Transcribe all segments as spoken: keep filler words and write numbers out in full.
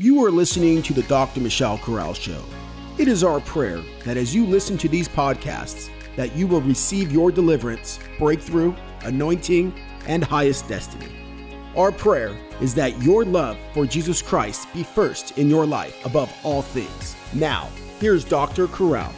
You are listening to the Doctor Michelle Corral Show. It is our prayer that as you listen to these podcasts, that you will receive your deliverance, breakthrough, anointing, and highest destiny. Our prayer is that your love for Jesus Christ be first in your life above all things. Now, here's Doctor Corral.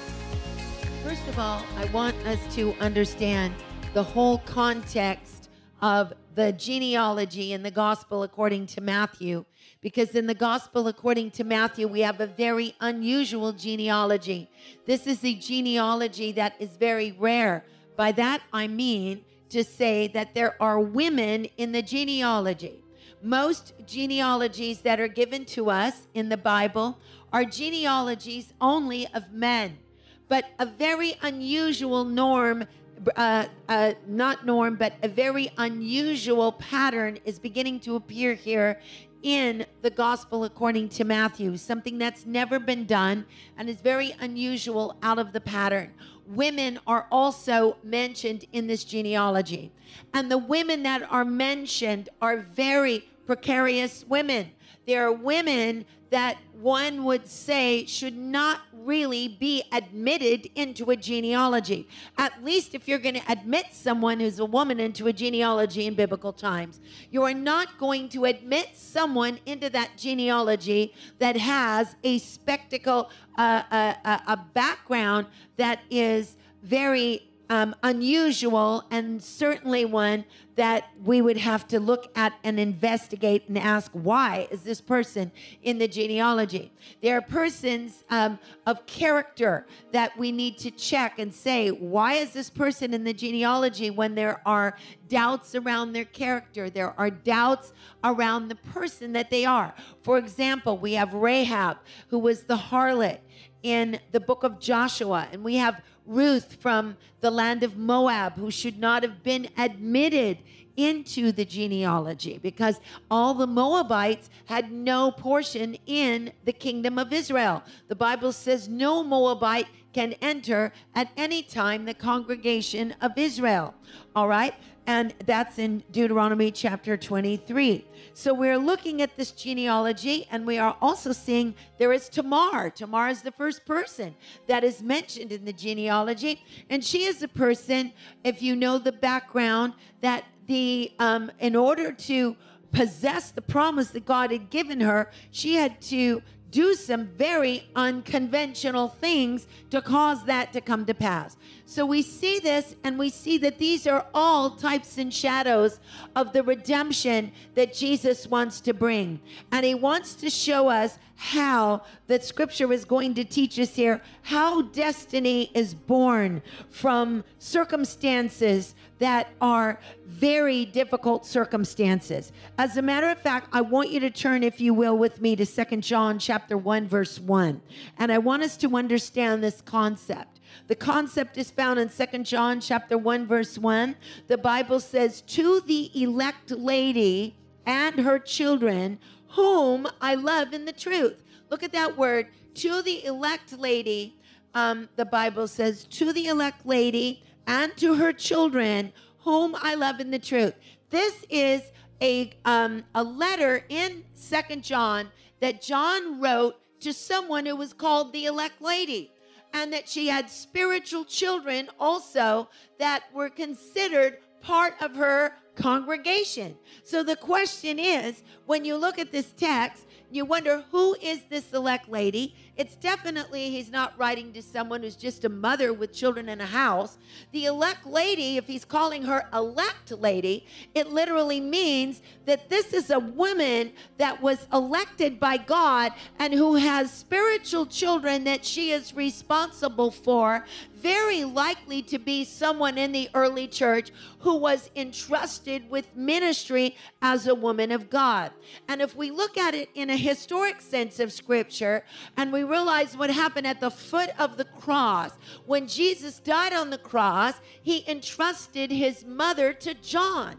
First of all, I want us to understand the whole context of the genealogy in the gospel according to Matthew. Because in the gospel according to Matthew, we have a very unusual genealogy. This is a genealogy that is very rare. By that, I mean to say that there are women in the genealogy. Most genealogies that are given to us in the Bible are genealogies only of men. But a very unusual norm Uh, uh, not norm, but a very unusual pattern is beginning to appear here in the gospel according to Matthew, something that's never been done and is very unusual out of the pattern. Women are also mentioned in this genealogy. And the women that are mentioned are very precarious women. There are women that one would say should not really be admitted into a genealogy. At least if you're going to admit someone who's a woman into a genealogy in biblical times, you are not going to admit someone into that genealogy that has a spectacle, uh, a, a, a background that is very Um, unusual, and certainly one that we would have to look at and investigate and ask, why is this person in the genealogy? There are persons um, of character that we need to check and say, why is this person in the genealogy when there are doubts around their character? There are doubts around the person that they are. For example, we have Rahab, who was the harlot in the book of Joshua, and we have Ruth from the land of Moab, who should not have been admitted into the genealogy because all the Moabites had no portion in the kingdom of Israel. The Bible says no Moabite can enter at any time the congregation of Israel. All right? And that's in Deuteronomy chapter twenty-three. So we're looking at this genealogy, and we are also seeing there is Tamar. Tamar is the first person that is mentioned in the genealogy. And she is a person, if you know the background, that the um, in order to possess the promise that God had given her, she had to do some very unconventional things to cause that to come to pass. So we see this, and we see that these are all types and shadows of the redemption that Jesus wants to bring. And he wants to show us how that scripture is going to teach us here, how destiny is born from circumstances that are very difficult circumstances. As a matter of fact, I want you to turn, if you will, with me to Second John chapter one, verse one. And I want us to understand this concept. The concept is found in Second John chapter one, verse one. The Bible says, "To the elect lady and her children, whom I love in the truth." Look at that word, to the elect lady. Um, the Bible says, "To the elect lady and to her children, whom I love in the truth." This is a um, a letter in Second John that John wrote to someone who was called the elect lady, and that she had spiritual children also that were considered part of her congregation. So the question is, when you look at this text, you wonder, who is this elect lady? It's definitely, he's not writing to someone who's just a mother with children in a house. The elect lady, if he's calling her elect lady, it literally means that this is a woman that was elected by God and who has spiritual children that she is responsible for, very likely to be someone in the early church who was entrusted with ministry as a woman of God. And if we look at it in a historic sense of scripture, and we realize what happened at the foot of the cross, when Jesus died on the cross, he entrusted his mother to John.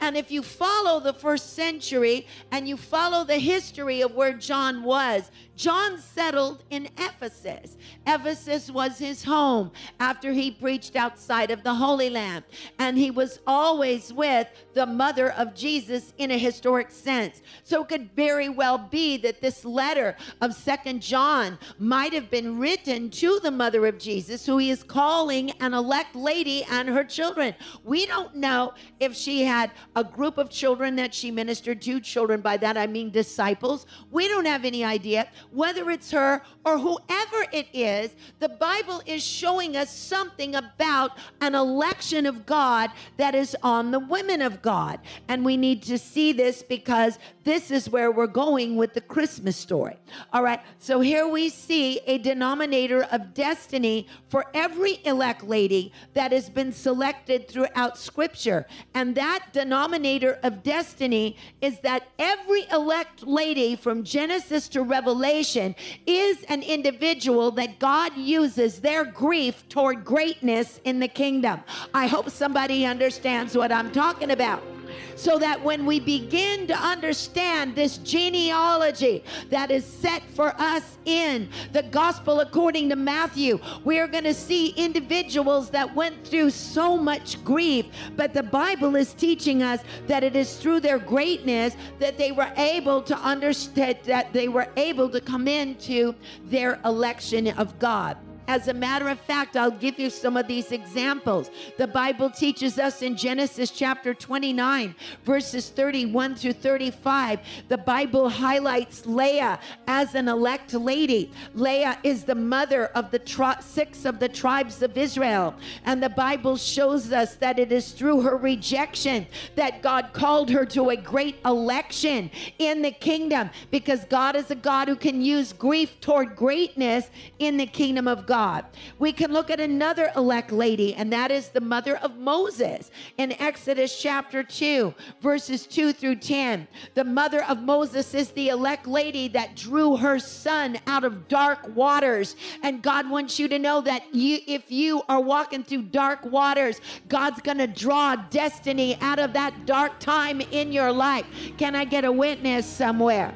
And if you follow the first century and you follow the history of where John was, John settled in Ephesus. Ephesus was his home after he preached outside of the Holy Land. And he was always with the mother of Jesus in a historic sense. So it could very well be that this letter of Second John might have been written to the mother of Jesus, who he is calling an elect lady and her children. We don't know if she had a group of children that she ministered to. Children, by that I mean disciples. We don't have any idea whether it's her or whoever it is. The Bible is showing us something about an election of God that is on the women of God. And we need to see this because this is where we're going with the Christmas story. All right, so here we see a denominator of destiny for every elect lady that has been selected throughout Scripture. And that denominator of destiny is that every elect lady from Genesis to Revelation is an individual that God uses their grief toward greatness in the kingdom. I hope somebody understands what I'm talking about. So that when we begin to understand this genealogy that is set for us in the gospel according to Matthew, we are going to see individuals that went through so much grief, but the Bible is teaching us that it is through their greatness that they were able to understand, that they were able to come into their election of God. As a matter of fact, I'll give you some of these examples. The Bible teaches us in Genesis chapter twenty-nine, verses thirty-one through thirty-five, the Bible highlights Leah as an elect lady. Leah is the mother of the tri- six of the tribes of Israel. And the Bible shows us that it is through her rejection that God called her to a great election in the kingdom, because God is a God who can use grief toward greatness in the kingdom of God. God. We can look at another elect lady, and that is the mother of Moses. In Exodus chapter two, verses two through ten, the mother of Moses is the elect lady that drew her son out of dark waters. And God wants you to know that you, if you are walking through dark waters, God's going to draw destiny out of that dark time in your life. Can I get a witness somewhere?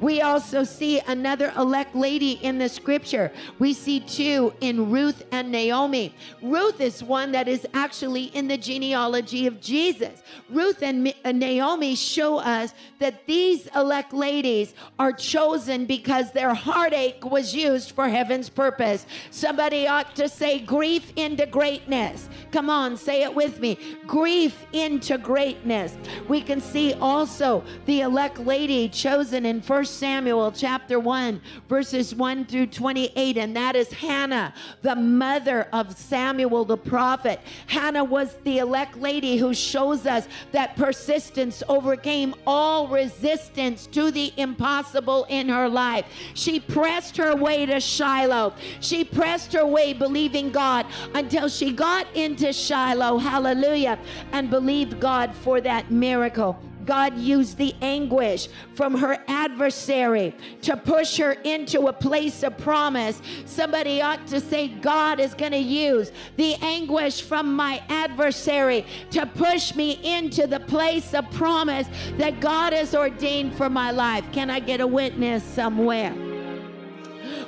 We also see another elect lady in the Scripture. We see two in Ruth and Naomi. Ruth is one that is actually in the genealogy of Jesus. Ruth and Naomi show us that these elect ladies are chosen because their heartache was used for heaven's purpose. Somebody ought to say grief into greatness. Come on, say it with me. Grief into greatness. We can see also the elect lady chosen in First Samuel chapter one, verses one through twenty-eight, and that is Hannah, the mother of Samuel the prophet. Hannah was the elect lady who shows us that persistence overcame all resistance to the impossible in her life. She pressed her way to Shiloh. She pressed her way believing God until she got into Shiloh, hallelujah, and believed God for that miracle. God used the anguish from her adversary to push her into a place of promise. Somebody ought to say, God is going to use the anguish from my adversary to push me into the place of promise that God has ordained for my life. Can I get a witness somewhere?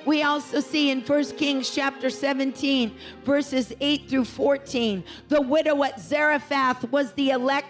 We also see in First Kings chapter seventeen, verses eight through fourteen, the widow at Zarephath was the elect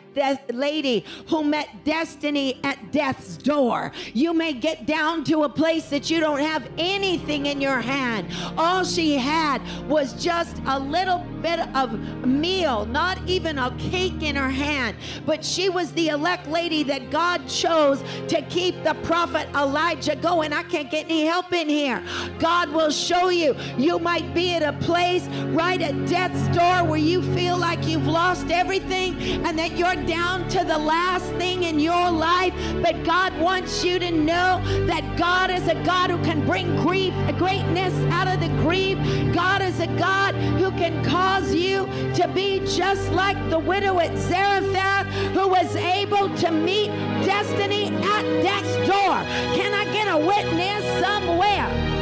lady who met destiny at death's door. You may get down to a place that you don't have anything in your hand. All she had was just a little bit of meal, not even a cake in her hand. But she was the elect lady that God chose to keep the prophet Elijah going. I can't get any help in here. God will show you. You might be at a place right at death's door where you feel like you've lost everything and that you're down to the last thing in your life. But God wants you to know that God is a God who can bring grief, greatness out of the grief. God is a God who can cause you to be just like the widow at Zarephath who was able to meet destiny at death's door. Can I get a witness somewhere?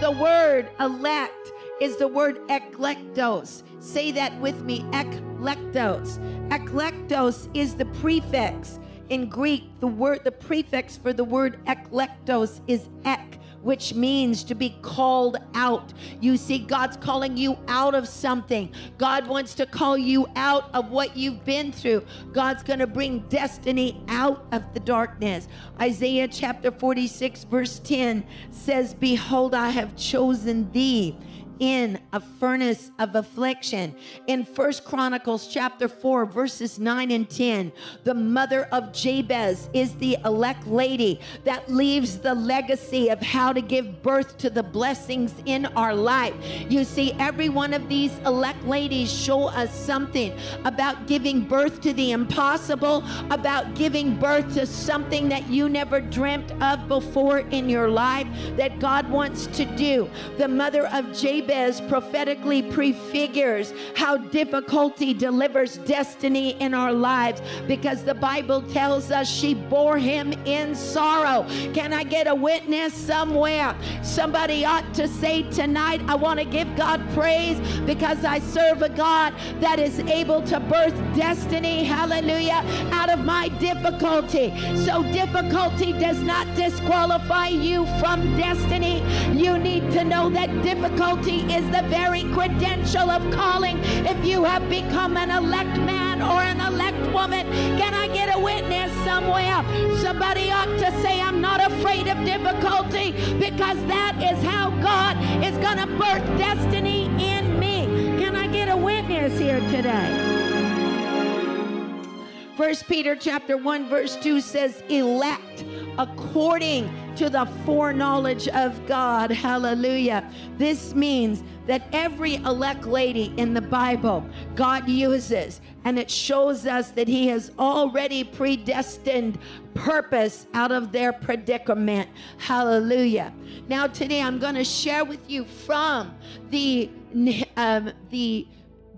The word elect is the word eklektos. Say that with me, eklektos. Eklektos is the prefix. In Greek, the word, the prefix for the word eklektos is ek, which means to be called out. You see, God's calling you out of something. God wants to call you out of what you've been through. God's going to bring destiny out of the darkness. Isaiah chapter forty-six verse ten says, "Behold, I have chosen thee in a furnace of affliction." In First Chronicles chapter four verses nine and ten, the mother of Jabez is the elect lady that leaves the legacy of how to give birth to the blessings in our life. You see, every one of these elect ladies show us something about giving birth to the impossible, about giving birth to something that you never dreamt of before in your life that God wants to do. The mother of Jabez Jabez prophetically prefigures how difficulty delivers destiny in our lives, because the Bible tells us she bore him in sorrow. Can I get a witness somewhere? Somebody ought to say tonight, I want to give God praise because I serve a God that is able to birth destiny, hallelujah, out of my difficulty. So difficulty does not disqualify you from destiny. You need to know that difficulty is the very credential of calling if you have become an elect man or an elect woman. Can I get a witness somewhere? Somebody ought to say, I'm not afraid of difficulty, because that is how God is going to birth destiny in me. Can I get a witness here today? First Peter chapter one verse two says, elect according to the foreknowledge of God. Hallelujah. This means that every elect lady in the Bible, God uses, and it shows us that he has already predestined purpose out of their predicament. Hallelujah. Now today I'm going to share with you from the um, the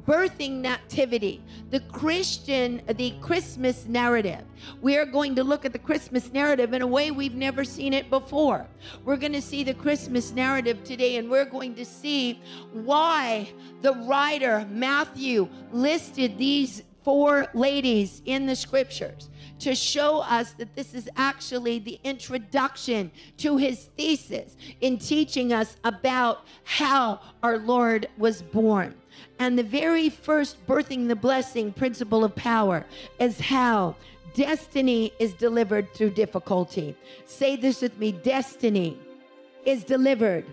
birthing nativity, the Christian, the Christmas narrative. We are going to look at the Christmas narrative in a way we've never seen it before. We're going to see the Christmas narrative today, and we're going to see why the writer Matthew listed these four ladies in the scriptures, to show us that this is actually the introduction to his thesis in teaching us about how our Lord was born. And the very first birthing the blessing principle of power is how destiny is delivered through difficulty. Say this with me, destiny is delivered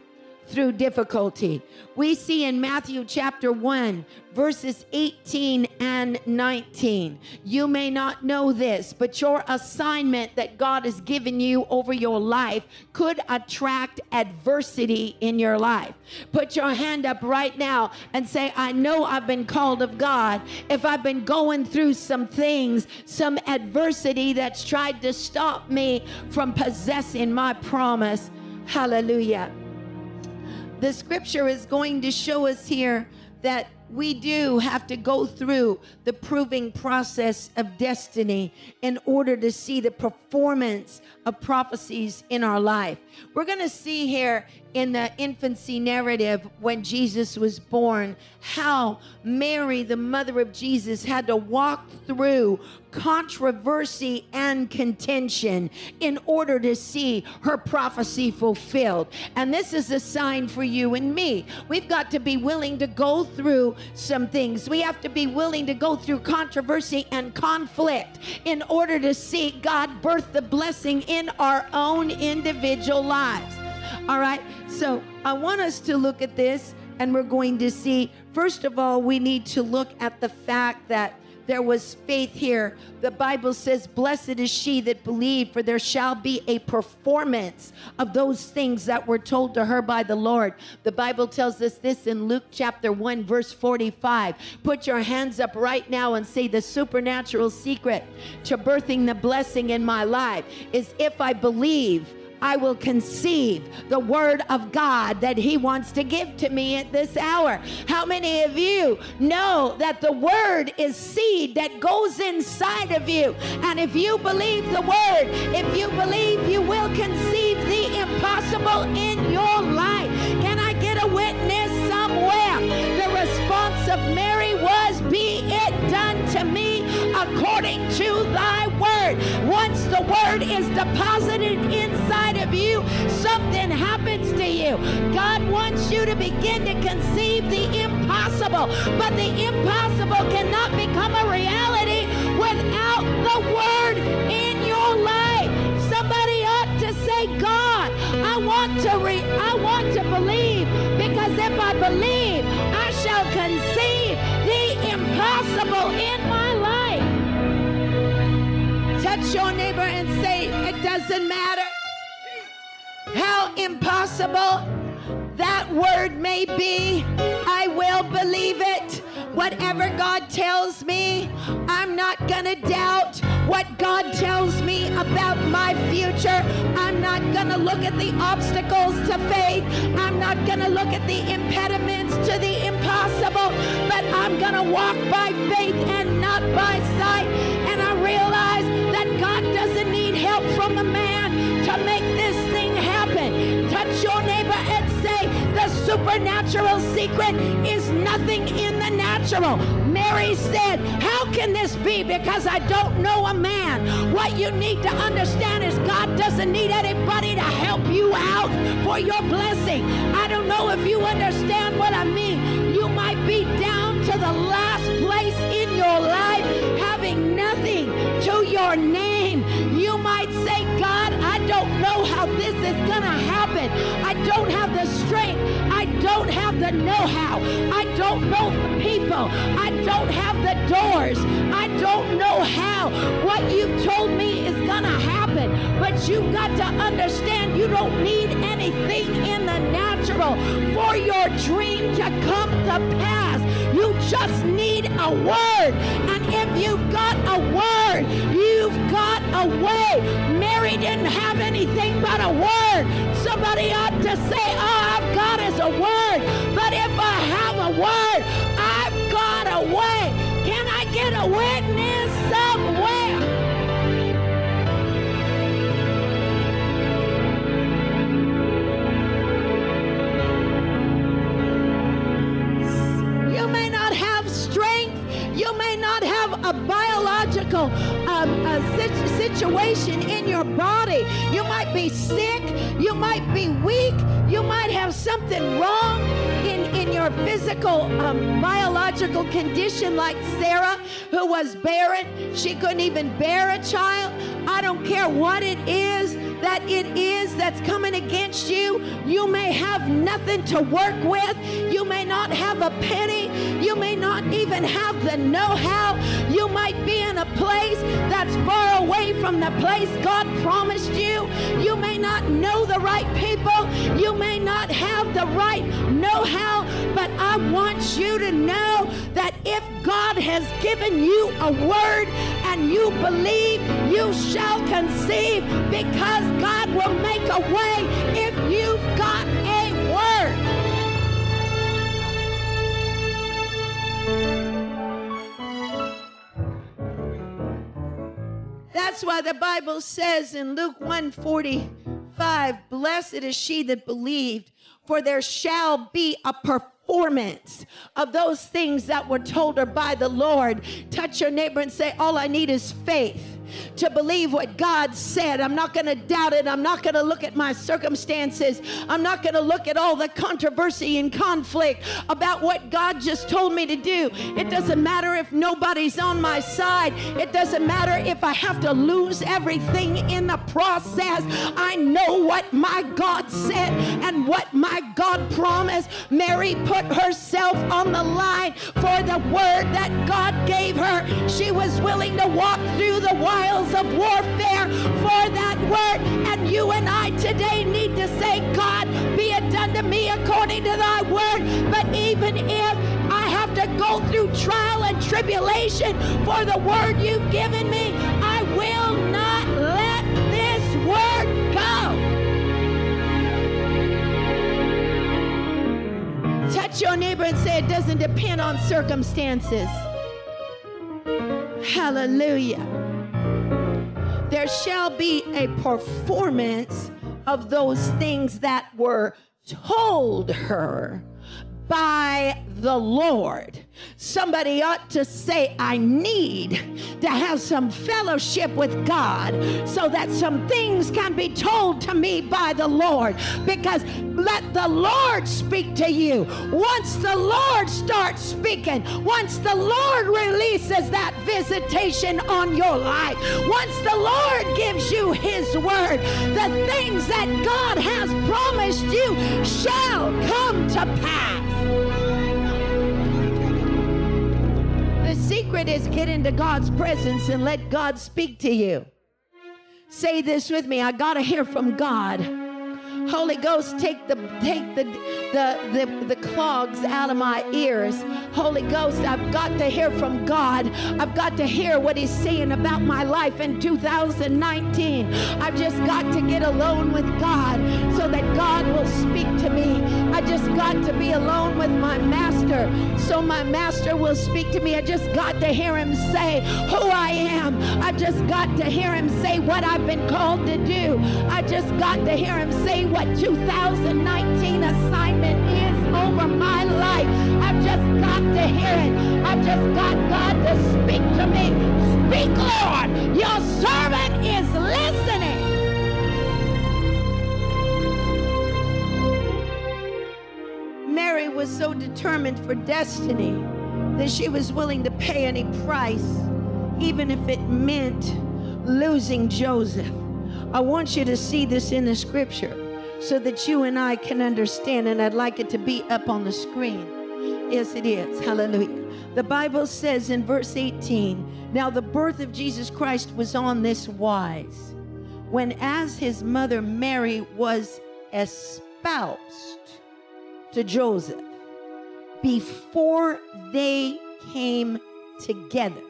through difficulty. We see in Matthew chapter one, verses eighteen and nineteen. You may not know this, but your assignment that God has given you over your life could attract adversity in your life. Put your hand up right now and say, I know I've been called of God. If I've been going through some things, some adversity that's tried to stop me from possessing my promise. Hallelujah. The scripture is going to show us here that we do have to go through the proving process of destiny in order to see the performance of prophecies in our life. We're going to see here in the infancy narrative when Jesus was born, how Mary, the mother of Jesus, had to walk through controversy and contention in order to see her prophecy fulfilled. And this is a sign for you and me. We've got to be willing to go through some things. We have to be willing to go through controversy and conflict in order to see God birth the blessing in our own individual lives. All right, so I want us to look at this, and we're going to see, first of all, we need to look at the fact that there was faith here. The Bible says, blessed is she that believed, for there shall be a performance of those things that were told to her by the Lord. The Bible tells us this in Luke chapter one, verse forty-five. Put your hands up right now and say, the supernatural secret to birthing the blessing in my life is, if I believe, I will conceive the word of God that he wants to give to me at this hour. How many of you know that the word is seed that goes inside of you? And if you believe the word, if you believe, you will conceive the impossible in your life. Can I get a witness somewhere? The response of Mary was, be it done to me according to thy word. is deposited inside of you, something happens to you. God wants you to begin to conceive the impossible, but the impossible cannot become a reality without the word in your life. Somebody ought to say, God, I want to re I want to believe, because if I believe, I shall conceive the impossible in my life. Touch your neighbor and say, it doesn't matter how impossible that word may be, I will believe it. Whatever God tells me, I'm not gonna doubt. What God tells me about my future, I'm not gonna look at the obstacles to faith. I'm not gonna look at the impediments to the impossible, but I'm gonna walk by faith and not by sight. And I realize that God doesn't need help from a man to make this thing happen. Touch your neighbor and say, the supernatural secret is nothing in the natural. Mary said, how can this be? Because I don't know a man. What you need to understand is God doesn't need anybody to help you out for your blessing. I don't know if you understand what I mean. You might be down to the last place in your life, having nothing to your name. You might say, God, I don't know how this is gonna happen. I don't have the strength. I don't have the know-how. I don't know the people. I don't have the doors. I don't know how. What you've told me is gonna happen, but you've got to understand you don't need anything in the natural for your dream to come to pass. You just need a word, and if you've got a word, you've got a way. Mary didn't have anything but a word. Somebody ought to say, oh, I've got is a word, but if I have a word, I've got a way. Can I get a witness somewhere? You may not have a biological um, a situ situation in your body. You might be sick. You might be weak. You might have something wrong in, in your physical, um, biological condition, like Sarah, who was barren. She couldn't even bear a child. I don't care what it is that it is that's coming against you. You may have nothing to work with. You may not have a penny. You may not even have the know-how. You might be in a place that's far away from the place God promised you. You may not know the right people. You may not have the right know-how, but I want you to know that if God has given you a word and you believe, you shall conceive, because God will make a way if you've got a word. That's why the Bible says in Luke one forty-five, blessed is she that believed, for there shall be a performance of those things that were told her by the Lord. Touch your neighbor and say, all I need is faith to believe what God said. I'm not going to doubt it. I'm not going to look at my circumstances. I'm not going to look at all the controversy and conflict about what God just told me to do. It doesn't matter if nobody's on my side. It doesn't matter if I have to lose everything in the process. I know what my God said and what my God promised. Mary put herself on the line for the word that God gave her. She was willing to walk through the water of warfare for that word. And you and I today need to say, God, be it done to me according to thy word. But even if I have to go through trial and tribulation for the word you've given me, I will not let this word go. Touch your neighbor and say, it doesn't depend on circumstances. Hallelujah. There shall be a performance of those things that were told her by the Lord. Somebody ought to say, I need to have some fellowship with God so that some things can be told to me by the Lord. Because let the Lord speak to you. Once the Lord starts speaking, once the Lord releases that visitation on your life, once the Lord gives you his word, the things that God has promised you shall come to pass. The secret is get into God's presence and let God speak to you. Say this with me. I gotta hear from God. Holy Ghost, take the take the the the, the clogs out of my ears. Holy Ghost, I've got to hear from God. I've got to hear what he's saying about my life in two thousand nineteen. I've just got to get alone with God so that God will speak to me. I just got to be alone with my master so my master will speak to me. I just got to hear him say who I am. I just got to hear him say what I've been called to do. I just got to hear him say what two thousand nineteen assignment is over my life. I've just got to hear it. I've just got God to speak to me. Speak, Lord. Your servant is listening. Mary was so determined for destiny that she was willing to pay any price, even if it meant losing Joseph. I want you to see this in the scripture so that you and I can understand, and I'd like it to be up on the screen. Yes, it is. Hallelujah. The Bible says in verse eighteen, now the birth of Jesus Christ was on this wise, when as his mother Mary was espoused to Joseph, before they came together,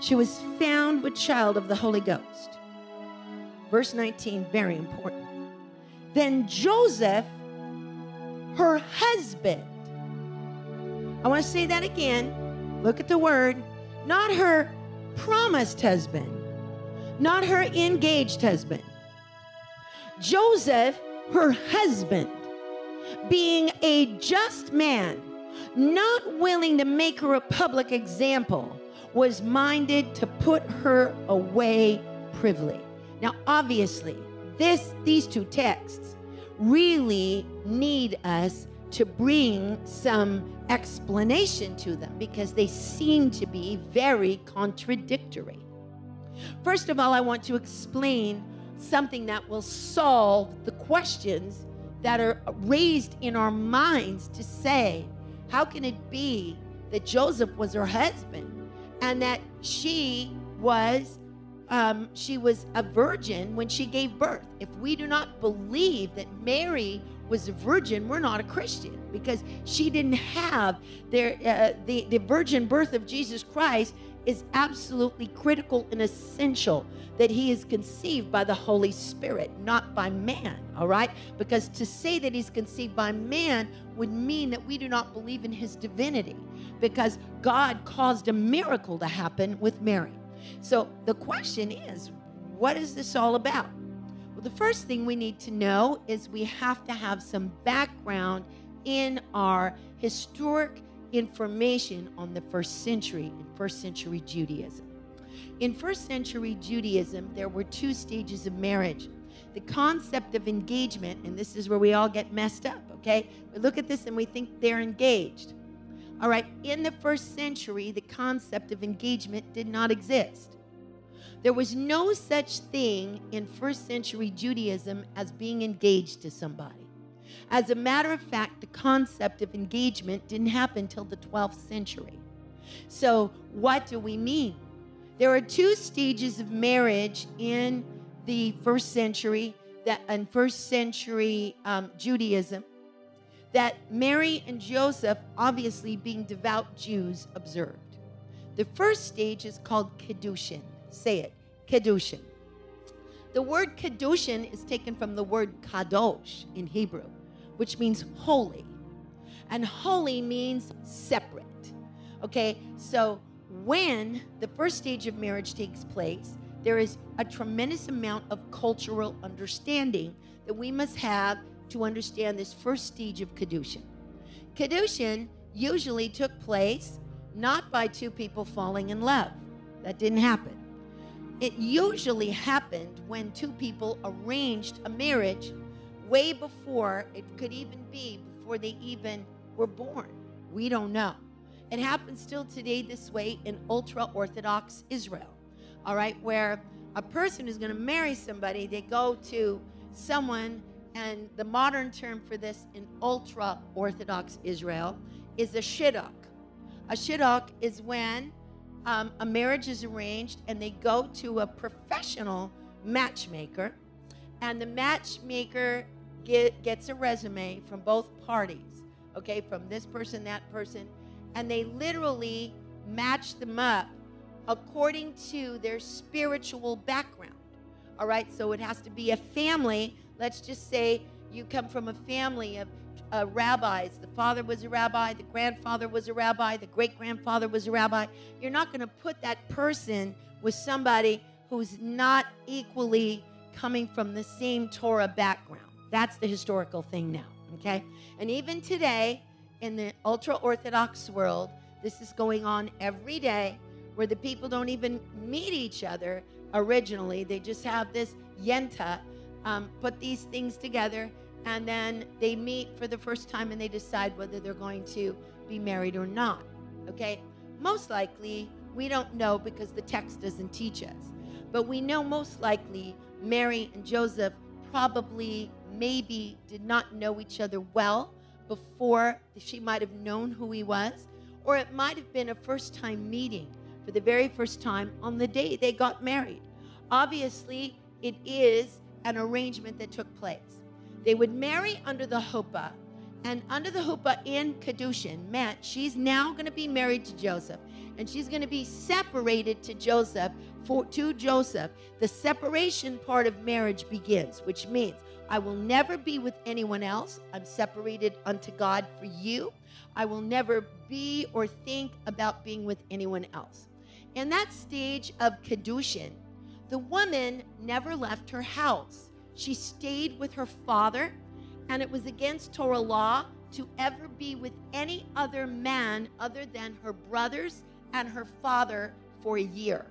she was found with child of the Holy Ghost. Verse nineteen, very important. Then Joseph, her husband. I want to say that again. Look at the word. Not her promised husband. Not her engaged husband. Joseph, her husband, being a just man, not willing to make her a public example, was minded to put her away privily. Now, obviously, this, these two texts really need us to bring some explanation to them because they seem to be very contradictory. First of all, I want to explain something that will solve the questions that are raised in our minds to say, how can it be that Joseph was her husband and that she was Um, she was a virgin when she gave birth? If we do not believe that Mary was a virgin, we're not a Christian, because she didn't have their, uh, the, the virgin birth of Jesus Christ is absolutely critical and essential that he is conceived by the Holy Spirit, not by man, all right? Because to say that he's conceived by man would mean that we do not believe in his divinity, because God caused a miracle to happen with Mary. So the question is, what is this all about? Well, the first thing we need to know is we have to have some background in our historic information on the first century, in first century Judaism. In first century Judaism, there were two stages of marriage. The concept of engagement, and this is where we all get messed up, okay? We look at this and we think they're engaged. All right, in the first century, the concept of engagement did not exist. There was no such thing in first century Judaism as being engaged to somebody. As a matter of fact, the concept of engagement didn't happen till the twelfth century. So what do we mean? There are two stages of marriage in the first century, that in first century um, Judaism, that Mary and Joseph, obviously being devout Jews, observed. The first stage is called Kiddushin. Say it, Kiddushin. The word Kiddushin is taken from the word kadosh in Hebrew, which means holy. And holy means separate. Okay, so when the first stage of marriage takes place, there is a tremendous amount of cultural understanding that we must have to understand this first stage of Kiddushin. Kiddushin usually took place not by two people falling in love. That didn't happen. It usually happened when two people arranged a marriage way before it could even be, before they even were born. We don't know. It happens still today this way in ultra-Orthodox Israel, all right, where a person who's going to marry somebody, they go to someone, and the modern term for this in ultra-Orthodox Israel is a shidduch. A shidduch is when um, a marriage is arranged and they go to a professional matchmaker, and the matchmaker get, gets a resume from both parties, okay, from this person, that person, and they literally match them up according to their spiritual background, all right? So it has to be a family. Let's just say you come from a family of uh, rabbis. The father was a rabbi, the grandfather was a rabbi, the great-grandfather was a rabbi. You're not going to put that person with somebody who's not equally coming from the same Torah background. That's the historical thing now, okay? And even today, in the ultra-Orthodox world, this is going on every day, where the people don't even meet each other originally. They just have this yenta, um, put these things together, and then they meet for the first time and they decide whether they're going to be married or not, okay? Most likely, we don't know because the text doesn't teach us. But we know most likely Mary and Joseph probably, maybe, did not know each other well before. She might have known who he was, or it might have been a first-time meeting for the very first time on the day they got married. Obviously, it is an arrangement that took place. They would marry under the huppah, and under the huppah in Kiddushin meant she's now going to be married to Joseph, and she's going to be separated to Joseph. For, to Joseph, the separation part of marriage begins, which means I will never be with anyone else. I'm separated unto God for you. I will never be or think about being with anyone else. In that stage of Kiddushin, the woman never left her house. She stayed with her father, and it was against Torah law to ever be with any other man other than her brothers and her father for a year.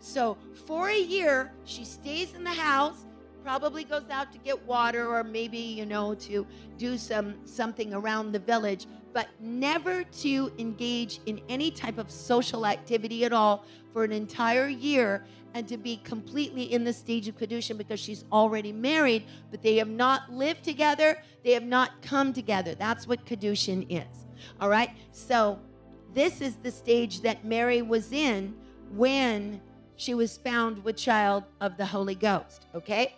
So for a year, she stays in the house, probably goes out to get water or maybe, you know, to do some something around the village, but never to engage in any type of social activity at all for an entire year, and to be completely in the stage of Kiddushin because she's already married, but they have not lived together. They have not come together. That's what Kiddushin is, all right? So this is the stage that Mary was in when she was found with child of the Holy Ghost, okay?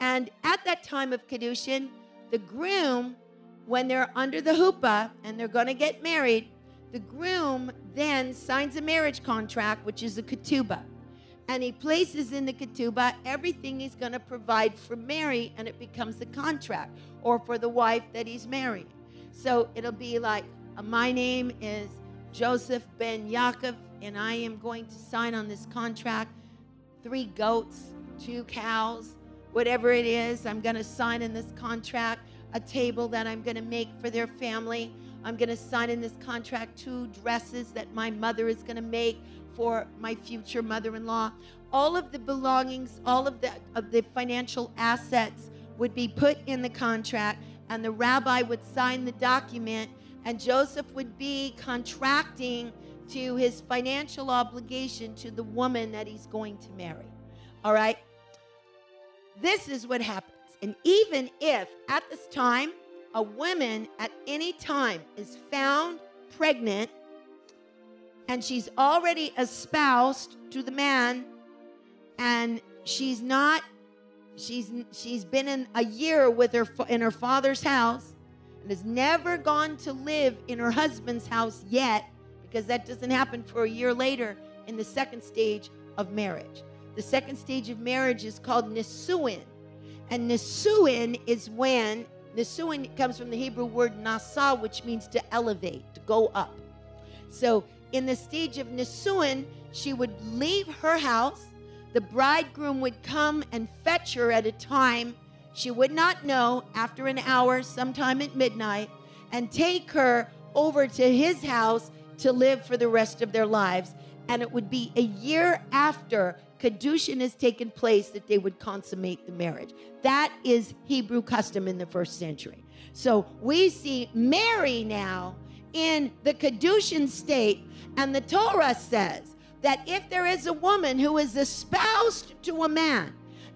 And at that time of Kiddushin, the groom, when they're under the huppah and they're going to get married, the groom then signs a marriage contract, which is a ketubah. And he places in the ketubah everything he's going to provide for Mary, and it becomes the contract, or for the wife that he's marrying. So it'll be like, my name is Joseph Ben Yaakov, and I am going to sign on this contract, three goats, two cows, whatever it is, I'm going to sign in this contract, a table that I'm going to make for their family. I'm going to sign in this contract two dresses that my mother is going to make for my future mother-in-law. All of the belongings, all of the, of the financial assets would be put in the contract, and the rabbi would sign the document, and Joseph would be contracting to his financial obligation to the woman that he's going to marry, all right? This is what happens. And even if at this time, a woman at any time is found pregnant and she's already espoused to the man, and she's not, she's, she's been in a year with her, in her father's house, and has never gone to live in her husband's house yet, because that doesn't happen for a year later in the second stage of marriage. The second stage of marriage is called Nisuin. And Nisuin is when, Nisuin comes from the Hebrew word nasa, which means to elevate, to go up. So in the stage of Nisuin, she would leave her house. The bridegroom would come and fetch her at a time she would not know, after an hour, sometime at midnight, and take her over to his house to live for the rest of their lives. And it would be a year after Kiddushin has taken place that they would consummate the marriage. That is Hebrew custom in the first century. So we see Mary now in the Kiddushin state, and the Torah says that if there is a woman who is espoused to a man,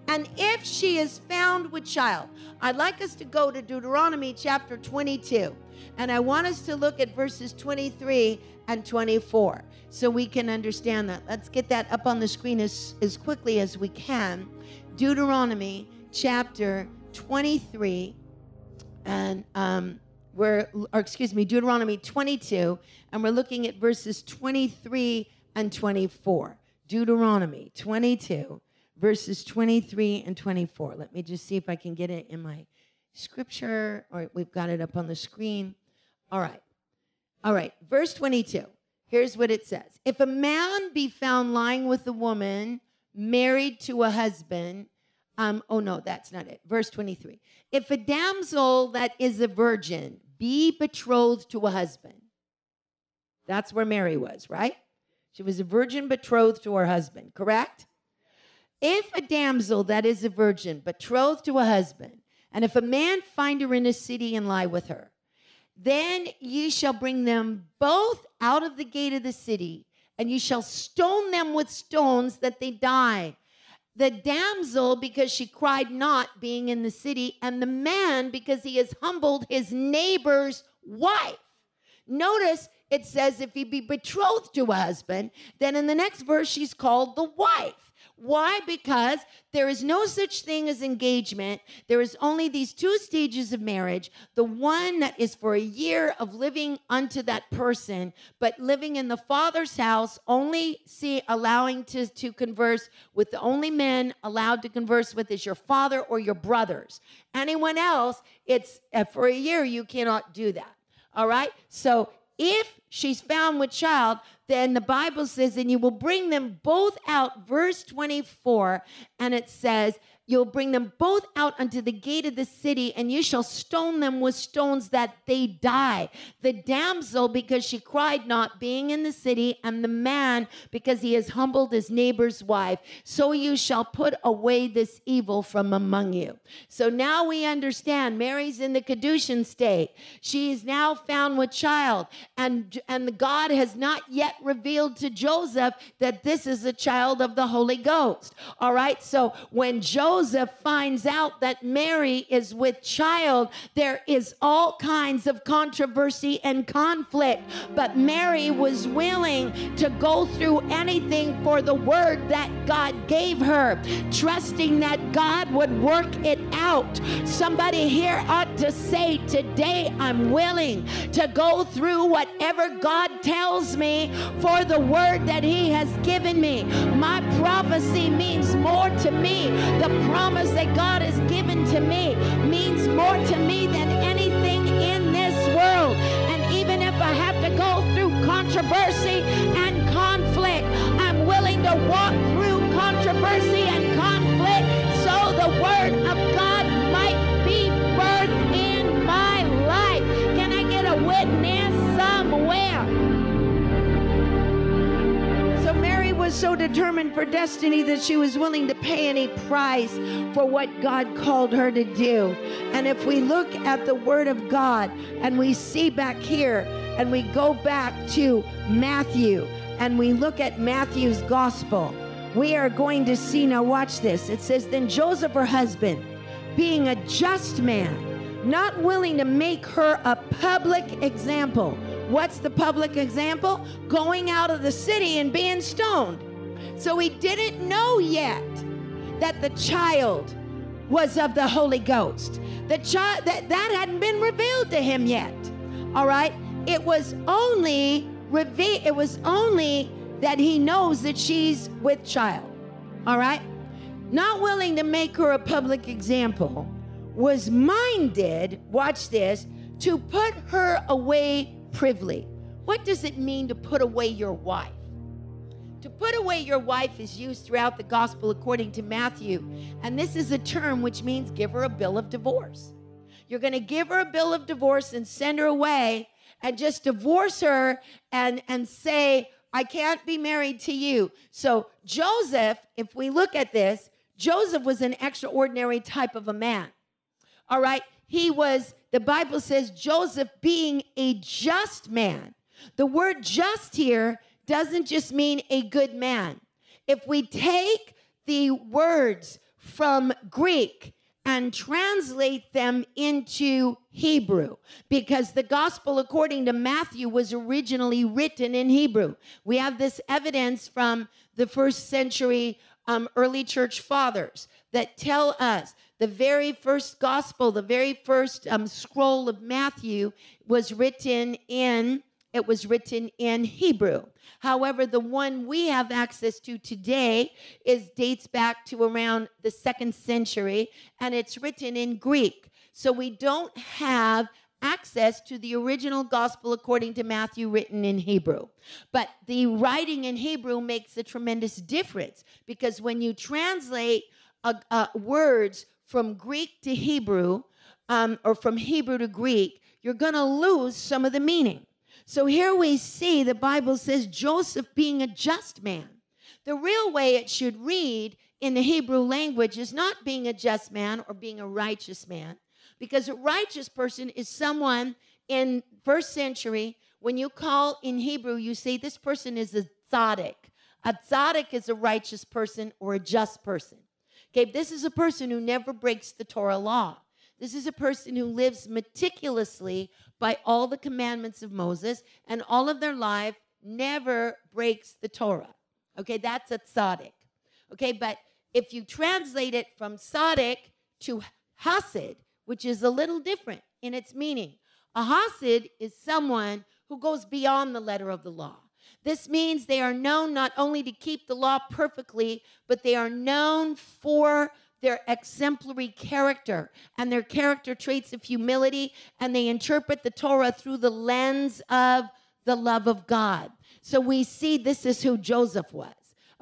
and if she is found with child, I'd like us to go to Deuteronomy chapter twenty-two, and I want us to look at verses twenty-three and twenty-four so we can understand that. Let's get that up on the screen as, as quickly as we can. Deuteronomy chapter twenty-three, and um, we're, or excuse me, Deuteronomy twenty-two, and we're looking at verses twenty-three and twenty-four. Deuteronomy twenty-two, verses twenty-three and twenty-four. Let me just see if I can get it in my scripture. All right, we've got it up on the screen. All right. All right, verse twenty-two. Here's what it says. If a man be found lying with a woman married to a husband, um, oh no, that's not it. Verse twenty-three. If a damsel that is a virgin be betrothed to a husband. That's where Mary was, right? She was a virgin betrothed to her husband, correct? If a damsel that is a virgin betrothed to a husband, and if a man find her in a city and lie with her, then ye shall bring them both out of the gate of the city, and ye shall stone them with stones that they die. The damsel, because she cried not, being in the city, and the man, because he has humbled his neighbor's wife. Notice it says if he be betrothed to a husband, then in the next verse she's called the wife. Why? Because there is no such thing as engagement. There is only these two stages of marriage, the one that is for a year of living unto that person, but living in the father's house, only see, allowing to, to converse with the only men allowed to converse with is your father or your brothers. Anyone else, it's uh, for a year, you cannot do that. All right? So if she's found with child, then the Bible says, and you will bring them both out, verse twenty-four, and it says, you'll bring them both out unto the gate of the city, and you shall stone them with stones that they die. The damsel, because she cried not, being in the city, and the man, because he has humbled his neighbor's wife. So you shall put away this evil from among you. So now we understand Mary's in the Kiddushin state. She is now found with child, and, and God has not yet revealed to Joseph that this is a child of the Holy Ghost. All right, so when Joseph Joseph finds out that Mary is with child, there is all kinds of controversy and conflict. But Mary was willing to go through anything for the word that God gave her, trusting that God would work it out. Somebody here ought to say, today I'm willing to go through whatever God tells me for the word that he has given me. My prophecy means more to me. The promise that God has given to me means more to me than anything in this world. And even if I have to go through controversy and conflict, I'm willing to walk through controversy and conflict so the word of God might be birthed in my life. Can I get a witness somewhere? So Mary was so determined for destiny that she was willing to pay any price for what God called her to do. And if we look at the word of God and we see back here and we go back to Matthew and we look at Matthew's gospel, we are going to see, now watch this. It says, then Joseph, her husband, being a just man, not willing to make her a public example. What's the public example? Going out of the city and being stoned. So he didn't know yet that the child was of the Holy Ghost. The child that, that hadn't been revealed to him yet. All right? It was only reve- it was only that he knows that she's with child. All right? Not willing to make her a public example, was minded, watch this, to put her away privily. What does it mean to put away your wife? To put away your wife is used throughout the gospel according to Matthew, and this is a term which means give her a bill of divorce. You're going to give her a bill of divorce and send her away, and just divorce her and, and say, I can't be married to you. So Joseph, if we look at this, Joseph was an extraordinary type of a man. All right. He was, the Bible says, Joseph being a just man. The word just here doesn't just mean a good man. If we take the words from Greek and translate them into Hebrew, because the gospel according to Matthew was originally written in Hebrew. We have this evidence from the first century um, early church fathers that tell us the very first gospel, the very first um, scroll of Matthew was written in It was written in Hebrew. However, the one we have access to today is dates back to around the second century, and it's written in Greek. So we don't have access to the original gospel according to Matthew written in Hebrew. But the writing in Hebrew makes a tremendous difference, because when you translate uh, uh, words from Greek to Hebrew, um, or from Hebrew to Greek, you're going to lose some of the meaning. So here we see the Bible says Joseph being a just man. The real way it should read in the Hebrew language is not being a just man or being a righteous man, because a righteous person is someone in first century, when you call in Hebrew, you say this person is a tzaddik. A tzaddik is a righteous person or a just person. Okay, this is a person who never breaks the Torah law. This is a person who lives meticulously by all the commandments of Moses, and all of their life never breaks the Torah. Okay, that's a tzaddik. Okay, but if you translate it from tzaddik to hasid, which is a little different in its meaning, a hasid is someone who goes beyond the letter of the law. This means they are known not only to keep the law perfectly, but they are known for their exemplary character and their character traits of humility, and they interpret the Torah through the lens of the love of God. So we see this is who Joseph was.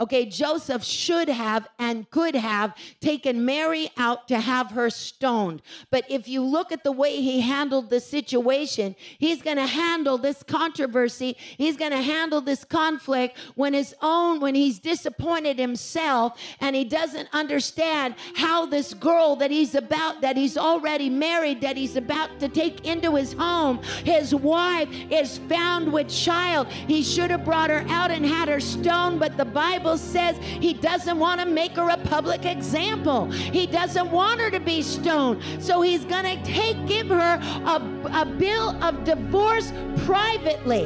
Okay, Joseph should have and could have taken Mary out to have her stoned. But if you look at the way he handled the situation, he's going to handle this controversy. He's going to handle this conflict when his own, when he's disappointed himself and he doesn't understand how this girl that he's about, that he's already married, that he's about to take into his home, his wife, is found with child. He should have brought her out and had her stoned, but the Bible says he doesn't want to make her a public example. He doesn't want her to be stoned. So he's going to take, give her a, a bill of divorce privately.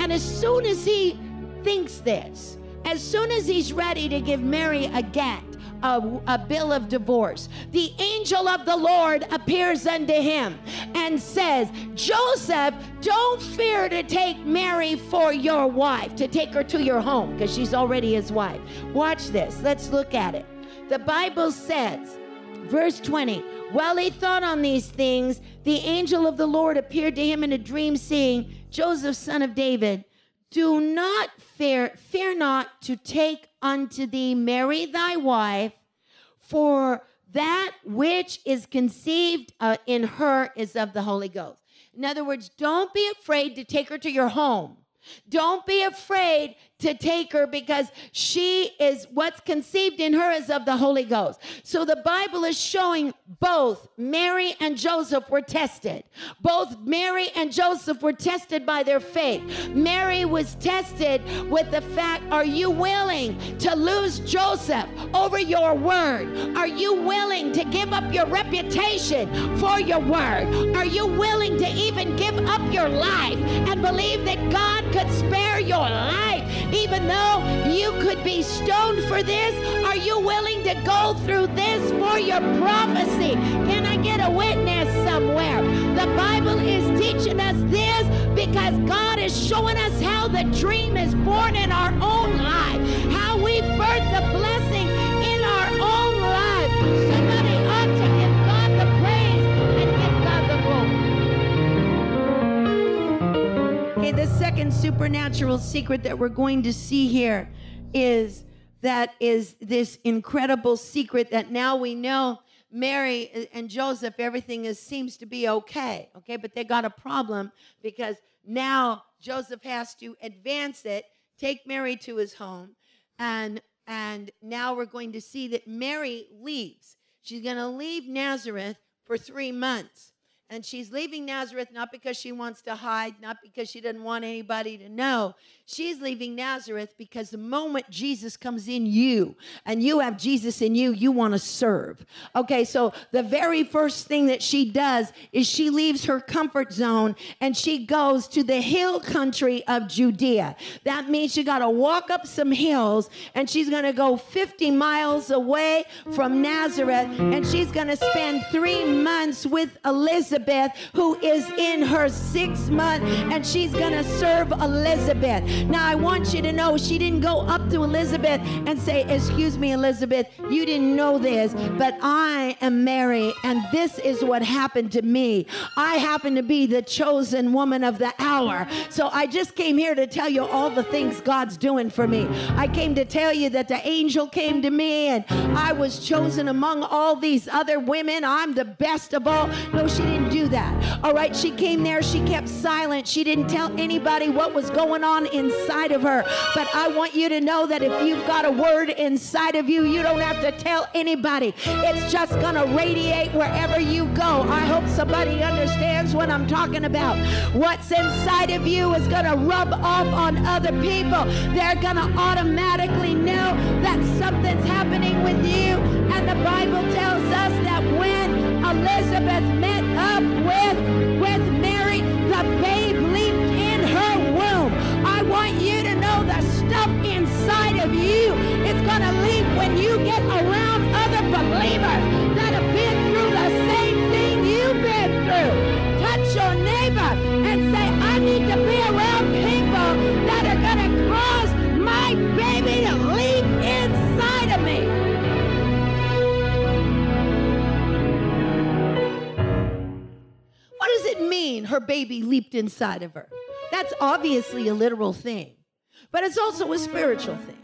And as soon as he thinks this, as soon as he's ready to give Mary a get, A, a bill of divorce, the angel of the Lord appears unto him and says, Joseph, don't fear to take Mary for your wife, to take her to your home, because she's already his wife. Watch this. Let's look at it. The Bible says, verse twenty, while he thought on these things, the angel of the Lord appeared to him in a dream, saying, Joseph, son of David, do not fear, fear not to take unto thee Mary thy wife, for that which is conceived uh, in her is of the Holy Ghost. In other words, don't be afraid to take her to your home. Don't be afraid to take her, because she is, what's conceived in her is of the Holy Ghost. So the Bible is showing both Mary and Joseph were tested. Both Mary and Joseph were tested by their faith. Mary was tested with the fact, are you willing to lose Joseph over your word? Are you willing to give up your reputation for your word? Are you willing to even give up your life and believe that God could spare your life? Even though you could be stoned for this, are you willing to go through this for your prophecy? Can I get a witness somewhere? The Bible is teaching us this because God is showing us how the dream is born in our own life, how we birth the blessing in our own life. Somebody ought to give God the praise and give God the glory. Okay, the second supernatural secret that we're going to see here is that is this incredible secret that now we know Mary and Joseph, everything is, seems to be okay, okay? But they got a problem because now Joseph has to advance it, take Mary to his home, and and now we're going to see that Mary leaves. She's going to leave Nazareth for three months, and she's leaving Nazareth not because she wants to hide, not because she doesn't want anybody to know. She's leaving Nazareth because the moment Jesus comes in you, and you have Jesus in you, you want to serve. Okay, so the very first thing that she does is she leaves her comfort zone, and she goes to the hill country of Judea. That means she got to walk up some hills, and she's going to go fifty miles away from Nazareth, and she's going to spend three months with Elizabeth, who is in her sixth month, and she's going to serve Elizabeth. Now, I want you to know she didn't go up to Elizabeth and say, excuse me, Elizabeth, you didn't know this, but I am Mary, and this is what happened to me. I happen to be the chosen woman of the hour. So I just came here to tell you all the things God's doing for me. I came to tell you that the angel came to me, and I was chosen among all these other women. I'm the best of all. No, she didn't do that. All right, she came there, she kept silent. She didn't tell anybody what was going on inside of her. But I want you to know that if you've got a word inside of you, you don't have to tell anybody. It's just going to radiate wherever you go. I hope somebody understands what I'm talking about. What's inside of you is going to rub off on other people. They're going to automatically know that something's happening with you. And the Bible tells us that when Elizabeth met up with, with Mary, the babe leaped in her womb. I want you to know the stuff inside of you is going to leap when you get around other believers that have been through the same thing you've been through. Touch your neighbor and say, I need to be around people that are going to cause my baby to leap inside of me. What does it mean her baby leaped inside of her? That's obviously a literal thing, but it's also a spiritual thing.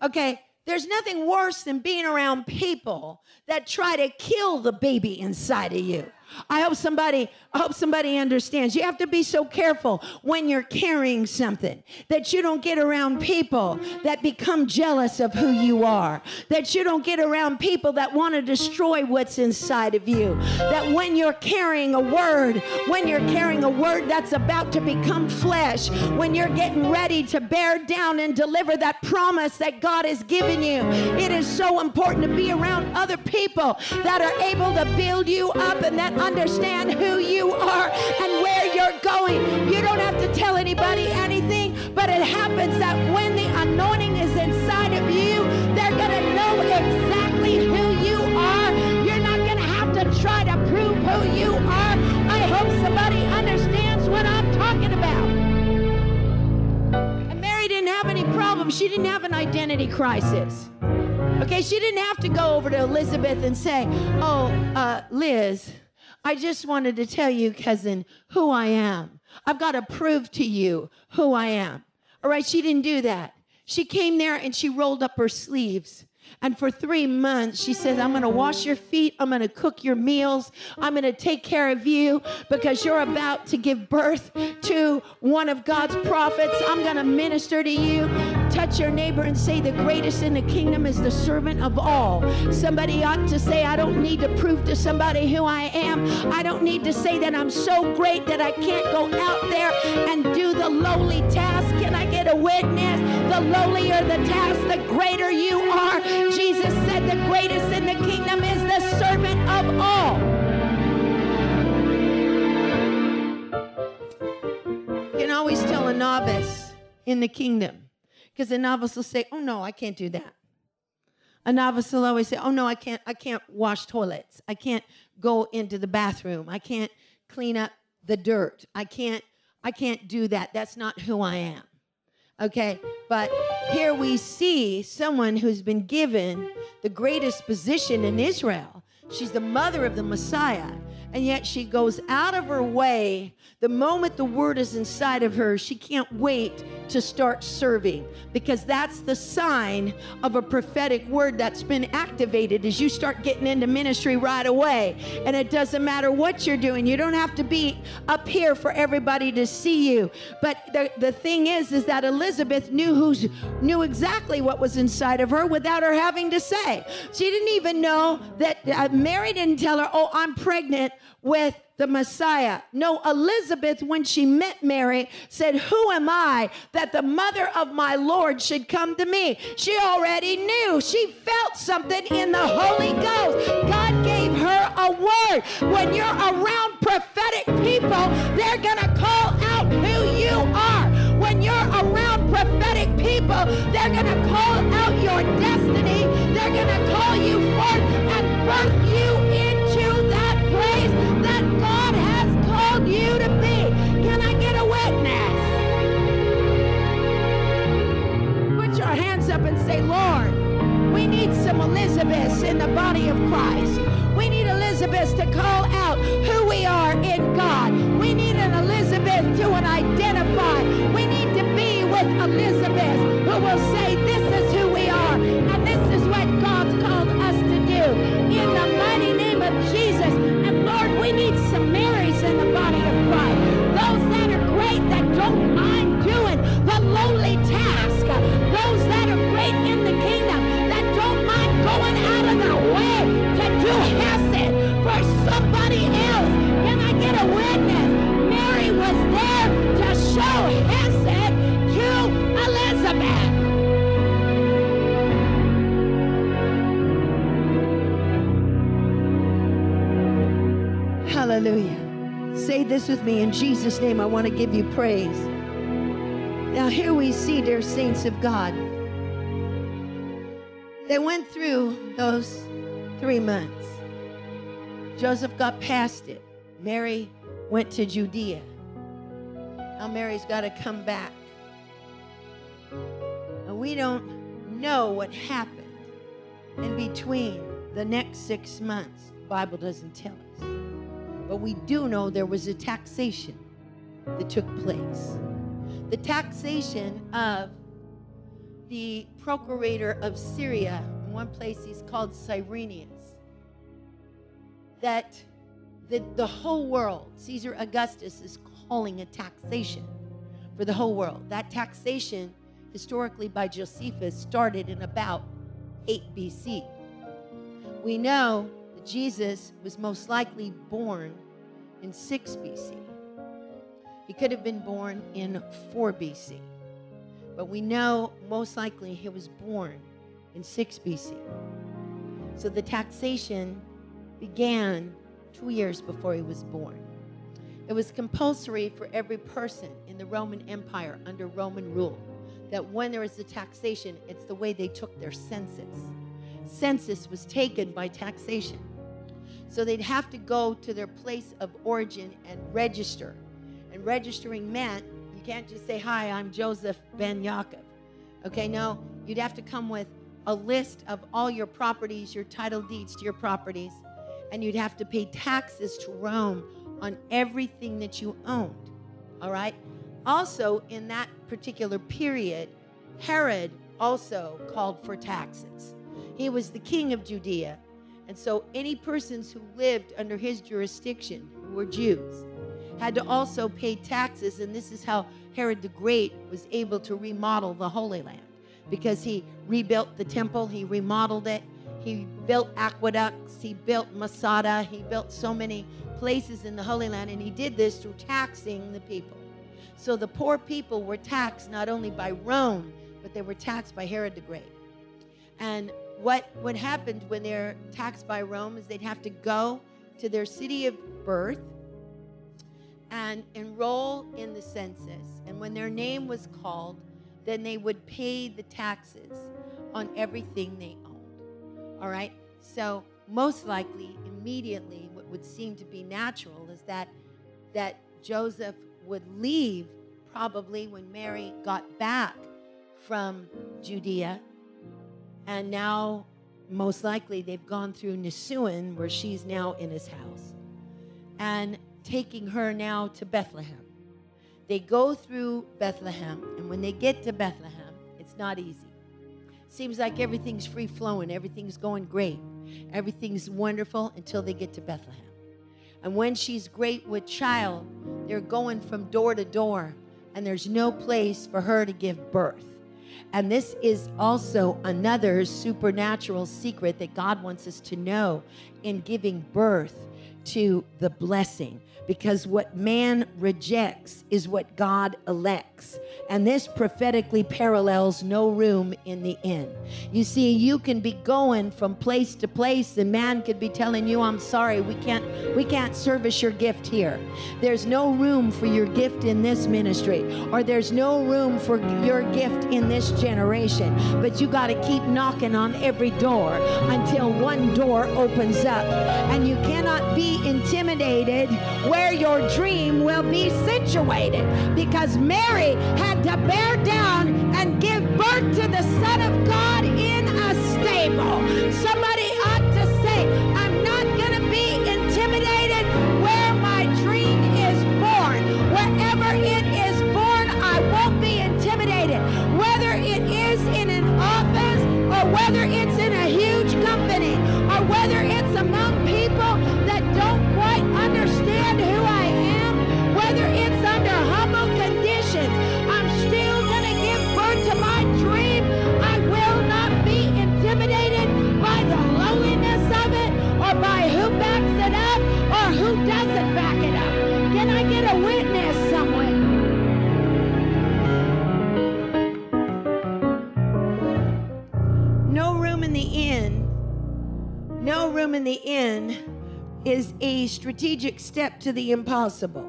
Okay, there's nothing worse than being around people that try to kill the baby inside of you. I hope somebody, I hope somebody understands. You have to be so careful when you're carrying something that you don't get around people that become jealous of who you are, that you don't get around people that want to destroy what's inside of you, that when you're carrying a word, when you're carrying a word that's about to become flesh, when you're getting ready to bear down and deliver that promise that God has given you, it is so important to be around other people that are able to build you up and that understand who you are and where you're going. You don't have to tell anybody anything, but it happens that when the anointing is inside of you, they're going to know exactly who you are. You're not going to have to try to prove who you are. I hope somebody understands what I'm talking about. And Mary didn't have any problems. She didn't have an identity crisis. Okay, she didn't have to go over to Elizabeth and say, oh, uh, Liz, I just wanted to tell you, cousin, who I am. I've got to prove to you who I am. All right, she didn't do that. She came there and she rolled up her sleeves. And for three months, she says, I'm going to wash your feet. I'm going to cook your meals. I'm going to take care of you because you're about to give birth to one of God's prophets. I'm going to minister to you. Touch your neighbor and say, the greatest in the kingdom is the servant of all. Somebody ought to say, I don't need to prove to somebody who I am. I don't need to say that I'm so great that I can't go out there and do the lowly task. Can I get a witness? The lowlier the task, the greater you are. Jesus said the greatest in the kingdom is the servant of all. You can always tell a novice in the kingdom, because a novice will say, oh, no, I can't do that. A novice will always say, oh, no, I can't, I can't wash toilets. I can't go into the bathroom. I can't clean up the dirt. I can't, I can't do that. That's not who I am. Okay, but here we see someone who's been given the greatest position in Israel. She's the mother of the Messiah. And yet she goes out of her way. The moment the word is inside of her, she can't wait to start serving, because that's the sign of a prophetic word that's been activated as you start getting into ministry right away. And it doesn't matter what you're doing. You don't have to be up here for everybody to see you. But the, the thing is, is that Elizabeth knew, who's, knew exactly what was inside of her without her having to say. She didn't even know that uh, Mary didn't tell her, oh, I'm pregnant with the Messiah. No, Elizabeth, when she met Mary, said, who am I that the mother of my Lord should come to me? She already knew. She felt something in the Holy Ghost. God gave her a word. When you're around prophetic people, they're going to call out who you are. When you're around prophetic people, they're going to call out your destiny. They're going to call you forth and birth you into that place that God has called you to be. Can I get a witness? Put your hands up and say, Lord, we need some Elizabeths in the body of Christ. We need Elizabeths to call out who we are in God. We need an Elizabeth to identify. We need to be with Elizabeth who will say, this is who we are, and this is what God's called us to do. In the mighty name of Jesus. And Lord, we need some Marys in the body of Christ. Those that are great, that don't mind doing the lowly task. Those that are great in the kingdom, that don't mind going out of their way to do hesed for somebody else. Can I get a witness? Mary was there to show hesed to Elizabeth. Hallelujah. Say this with me, in Jesus' name, I want to give you praise. Now here we see, dear saints of God, they went through those three months. Joseph got past it. Mary went to Judea. Now Mary's got to come back. And we don't know what happened in between the next six months. The Bible doesn't tell us. But we do know there was a taxation that took place. The taxation of the procurator of Syria, in one place he's called Cyrenius, that the, the whole world, Caesar Augustus is calling a taxation for the whole world. That taxation, historically by Josephus, started in about eight B C. We know that Jesus was most likely born in six B C. He could have been born in four B C. But we know most likely he was born in six B C. So the taxation began two years before he was born. It was compulsory for every person in the Roman Empire under Roman rule that when there is a taxation, it's the way they took their census. Census was taken by taxation. So they'd have to go to their place of origin and register. And registering meant you can't just say, hi, I'm Joseph Ben Yaakov. Okay, no, you'd have to come with a list of all your properties, your title deeds to your properties, and you'd have to pay taxes to Rome on everything that you owned, all right? Also, in that particular period, Herod also called for taxes. He was the king of Judea, and so any persons who lived under his jurisdiction, who were Jews, had to also pay taxes, and this is how Herod the Great was able to remodel the Holy Land, because he rebuilt the temple, he remodeled it, he built aqueducts, he built Masada, he built so many places in the Holy Land, and he did this through taxing the people. So the poor people were taxed not only by Rome, but they were taxed by Herod the Great. And what, what happened when they're taxed by Rome is they'd have to go to their city of birth and enroll in the census. And when their name was called, then they would pay the taxes on everything they owned. All right? So most likely, immediately, what would seem to be natural is that, that Joseph would leave probably when Mary got back from Judea. And now, most likely, they've gone through Nisuin, where she's now in his house. and taking her now to Bethlehem. They go through Bethlehem, and when they get to Bethlehem, it's not easy. Seems like everything's free-flowing, everything's going great, everything's wonderful until they get to Bethlehem. And when she's great with child, they're going from door to door, and there's no place for her to give birth. And this is also another supernatural secret that God wants us to know in giving birth to the blessing, because what man rejects is what God elects. And this prophetically parallels no room in the inn. You see, you can be going from place to place, and man could be telling you, I'm sorry, we can't we can't service your gift here. There's no room for your gift in this ministry, or there's no room for your gift in this generation. But you got to keep knocking on every door until one door opens up. And you cannot be intimidated where your dream will be situated, because Mary had to bear down and give birth to the Son of God in a stable. Somebody ought to say, I'm not going to be intimidated where my dream is born. Wherever it is born, I won't be intimidated. Whether it is in an office, or whether it's in a huge company, or whether it's among people that don't quite understand who I am, whether it's under humble conditions, I'm still going to give birth to my dream. I will not be intimidated by the lowliness of it, or by who backs it up, or who doesn't back it up. Can I get a witness somewhere? No room in the inn, no room in the inn is a strategic step to the impossible.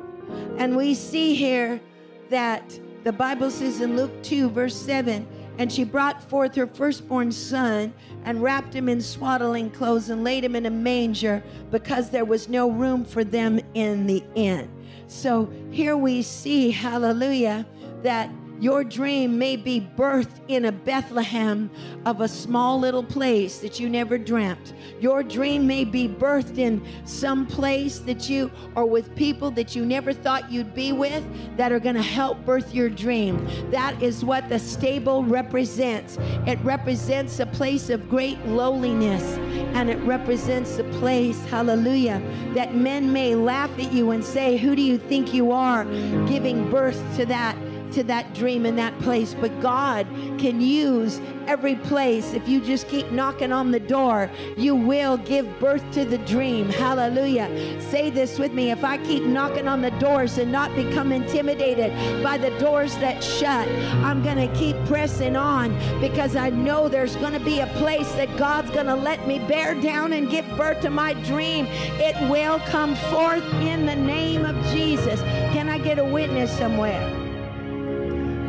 And we see here that the Bible says in Luke two, verse seven, and she brought forth her firstborn son and wrapped him in swaddling clothes and laid him in a manger, because there was no room for them in the inn. So here we see, hallelujah, that your dream may be birthed in a Bethlehem of a small little place that you never dreamt. Your dream may be birthed in some place that you are with people that you never thought you'd be with, that are going to help birth your dream. That is what the stable represents. It represents a place of great lowliness, and it represents a place, hallelujah, that men may laugh at you and say, who do you think you are, giving birth to that to that dream in that place? But God can use every place. If you just keep knocking on the door, you will give birth to the dream. Hallelujah. Say this with me. If I keep knocking on the doors and not become intimidated by the doors that shut, I'm going to keep pressing on, because I know there's going to be a place that God's going to let me bear down and give birth to my dream. It will come forth in the name of Jesus. Can I get a witness somewhere?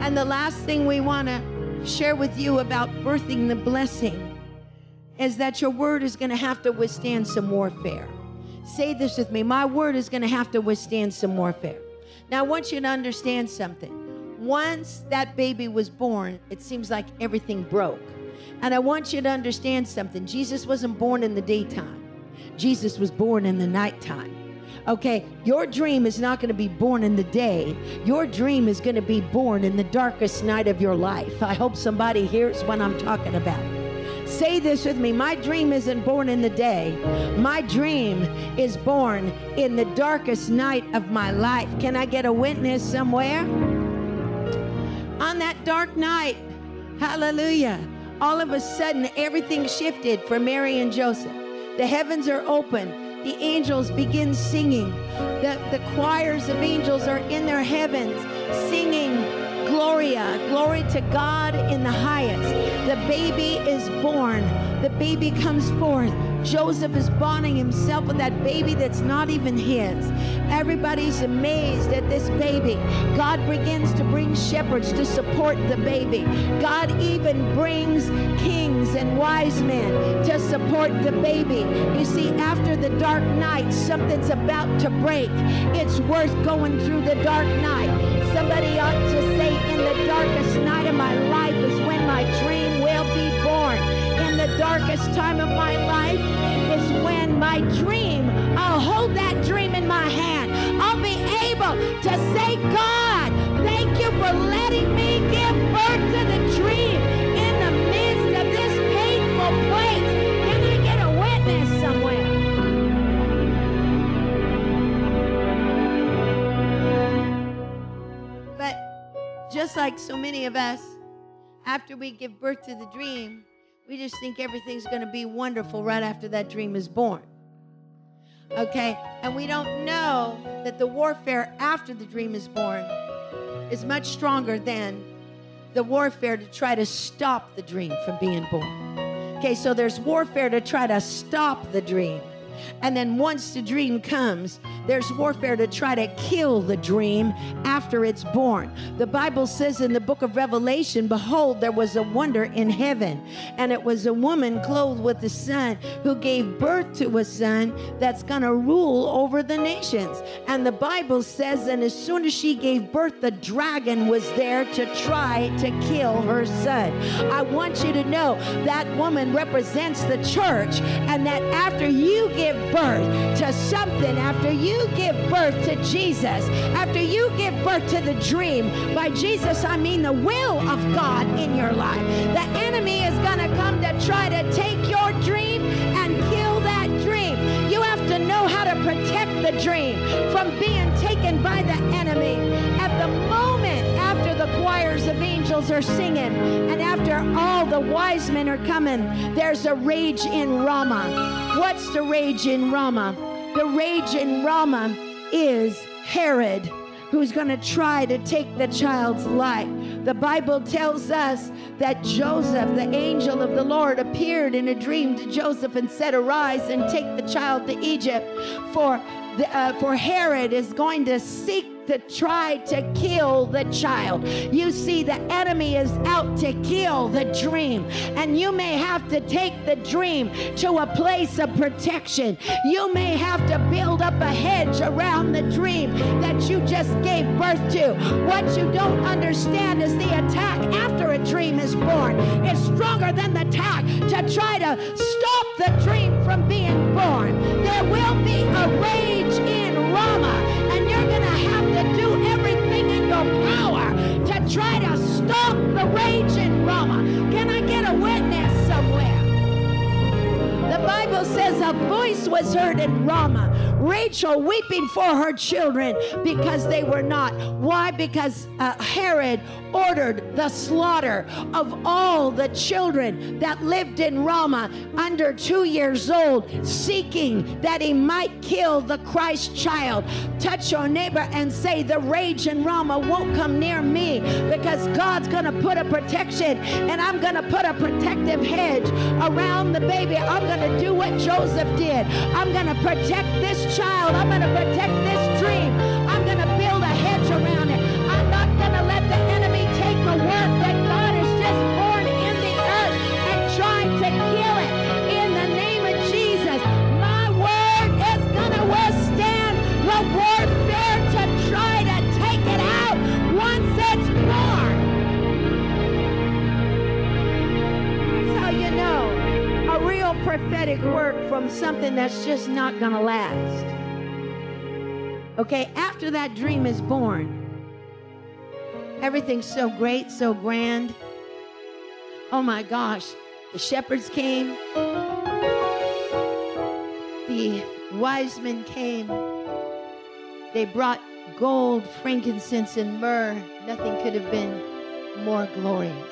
And the last thing we want to share with you about birthing the blessing is that your word is going to have to withstand some warfare. Say this with me. My word is going to have to withstand some warfare. Now, I want you to understand something. Once that baby was born, it seems like everything broke. And I want you to understand something. Jesus wasn't born in the daytime. Jesus was born in the nighttime. Okay, your dream is not going to be born in the day. Your dream is going to be born in the darkest night of your life. I hope somebody hears what I'm talking about. Say this with me. My dream isn't born in the day. My dream is born in the darkest night of my life. Can I get a witness somewhere? On that dark night, hallelujah, all of a sudden everything shifted for Mary and Joseph. The heavens are open. The angels begin singing. The, the choirs of angels are in their heavens singing Gloria, glory to God in the highest. The baby is born. The baby comes forth. Joseph is bonding himself with that baby that's not even his. Everybody's amazed at this baby. God begins to bring shepherds to support the baby. God even brings kings and wise men to support the baby. You see, after the dark night, something's about to break. It's worth going through the dark night. Somebody ought to say, in the darkest night of my life is when my dream will be born. In the darkest time of my life is when my dream, I'll hold that dream in my hand. I'll be able to say, God, thank you for letting me give birth to the dream in the midst of this painful place. Can I get a witness somewhere? But just like so many of us, after we give birth to the dream, we just think everything's going to be wonderful right after that dream is born. Okay? And we don't know that the warfare after the dream is born is much stronger than the warfare to try to stop the dream from being born. Okay, so there's warfare to try to stop the dream. And then once the dream comes, there's warfare to try to kill the dream after it's born. The Bible says in the book of Revelation, behold, there was a wonder in heaven, and it was a woman clothed with the sun who gave birth to a son that's going to rule over the nations. And the Bible says, and as soon as she gave birth, the dragon was there to try to kill her son. I want you to know that woman represents the church, and that after you give birth to something, after you give birth to Jesus, after you give birth to the dream, by Jesus I mean the will of God in your life, the enemy is going to come to try to take your dream and kill that dream. You have to know how to protect the dream from being taken by the enemy. At the moment after the choirs of angels are singing and after all the wise men are coming, there's a rage in Ramah. What's the rage in Ramah? The rage in Ramah is Herod, who's going to try to take the child's life. The Bible tells us that Joseph, the angel of the Lord, appeared in a dream to Joseph and said, arise and take the child to Egypt, for, the, uh, for Herod is going to seek to try to kill the child. You see, the enemy is out to kill the dream, and you may have to take the dream to a place of protection. You may have to build up a hedge around the dream that you just gave birth to. What you don't understand is the attack after a dream is born is stronger than the attack to try to stop the dream from being born. There will be a rage in Ramah, and you're going to have to do everything in your power to try to stop the rage in Ramah. Can I get a witness somewhere? The Bible says a voice was heard in Ramah, Rachel weeping for her children because they were not. Why? Because uh, Herod ordered the slaughter of all the children that lived in Ramah under two years old, seeking that he might kill the Christ child. Touch your neighbor and say, the rage in Ramah won't come near me, because God's going to put a protection, and I'm going to put a protective hedge around the baby. I'm going to do what Joseph did. I'm going to protect this child. I'm going to protect this dream. I'm going to build a hedge around it. I'm not going to let the enemy take the work that God has just born in the earth and try to kill it. In the name of Jesus, my word is going to withstand the warfare to try to take it out once it's born. That's how you know a real prophetic word from something that's just not going to last. Okay, after that dream is born, everything's so great, so grand. Oh my gosh, the shepherds came, the wise men came, they brought gold, frankincense, and myrrh. Nothing could have been more glorious.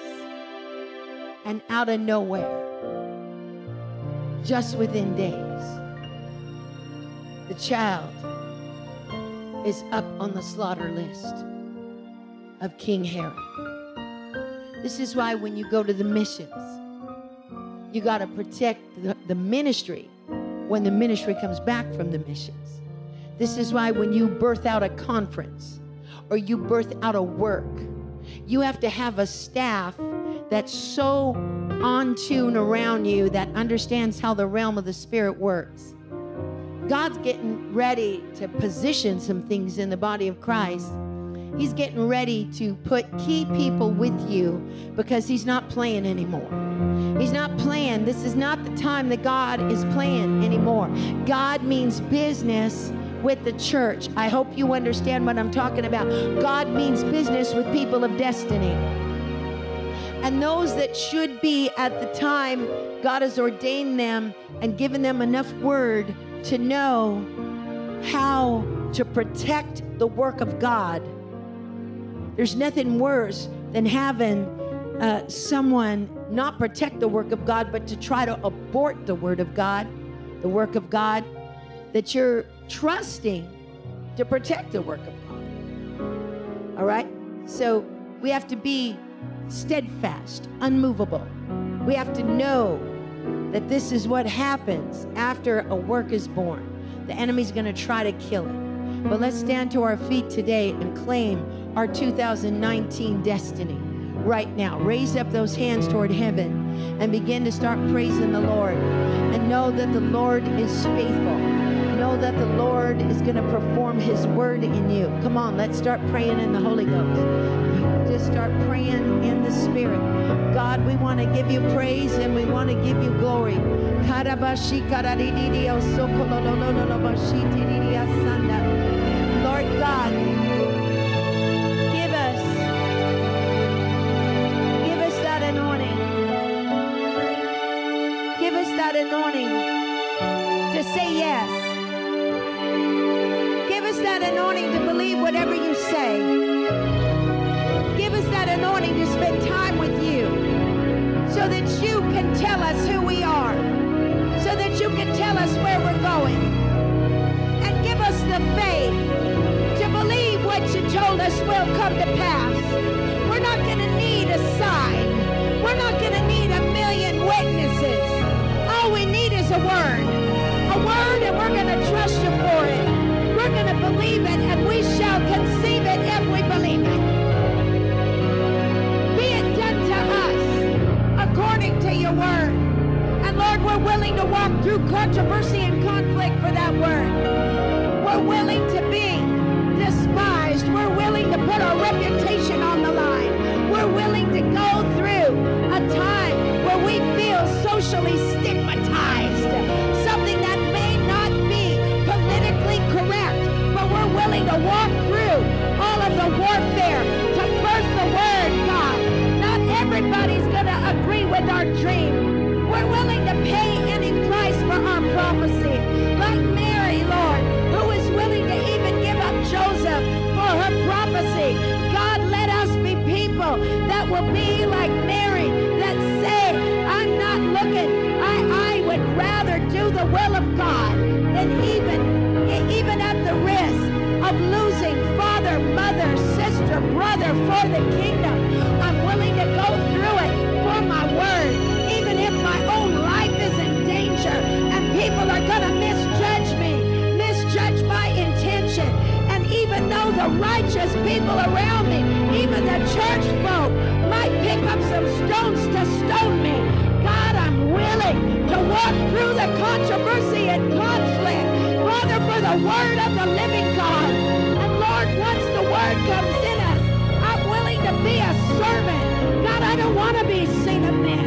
And out of nowhere, just within days, the child is up on the slaughter list of King Herod. This is why when you go to the missions, you got to protect the, the ministry when the ministry comes back from the missions. This is why when you birth out a conference or you birth out a work, you have to have a staff that's so on tune around you that understands how the realm of the spirit works. God's getting ready to position some things in the body of Christ. He's getting ready to put key people with you, because he's not playing anymore. He's not playing. This is not the time that God is playing anymore. God means business with the church. I hope you understand what I'm talking about. God means business with people of destiny. And those that should be at the time, God has ordained them and given them enough word to know how to protect the work of God. There's nothing worse than having uh, someone not protect the work of God, but to try to abort the word of God, the work of God that you're trusting to protect the work of God. All right? So we have to be steadfast, unmovable. We have to know that this is what happens after a work is born. The enemy's going to try to kill it. But let's stand to our feet today and claim our two thousand nineteen destiny right now. Raise up those hands toward heaven and begin to start praising the Lord. And know that the Lord is faithful. Know that the Lord is going to perform his word in you. Come on, let's start praying in the Holy Ghost. Just start praying in the Spirit. God, we want to give you praise and we want to give you glory. Lord God, give us, give us that anointing. Give us that anointing to say yes. Give us that anointing to believe whatever you say. Give us that anointing to spend time with you so that you can tell us who we are, so that you can tell us where we're going. And give us the faith to believe what you told us will come to pass. We're not going to need a sign. We're not going to need a million witnesses. All we need is a word. A word, and we're going to trust you for it. We're going to believe it, and we shall conceive it if we believe it. According to your word. And Lord, we're willing to walk through controversy and conflict for that word. We're willing to be despised. We're willing to put our reputation on the line. We're willing to go through a time where we feel socially stigmatized, something that may not be politically correct, but we're willing to walk through all of the warfare to birth the word, God. Everybody's going to agree with our dream. We're willing to pay any price for our prophecy. Like Mary, Lord, who is willing to even give up Joseph for her prophecy. God, let us be people that will be like Mary, that say, I'm not looking. I, I would rather do the will of God than even, even at the risk of losing father, mother, sister, brother for the kingdom. Go through it for my word, even if my own life is in danger and people are going to misjudge me, misjudge my intention. And even though the righteous people around me, even the church folk, might pick up some stones to stone me, God, I'm willing to walk through the controversy and conflict, Father, for the word of the living God. And Lord, once the word comes in us, I'm willing to be a servant. God, I don't want to be seen of man.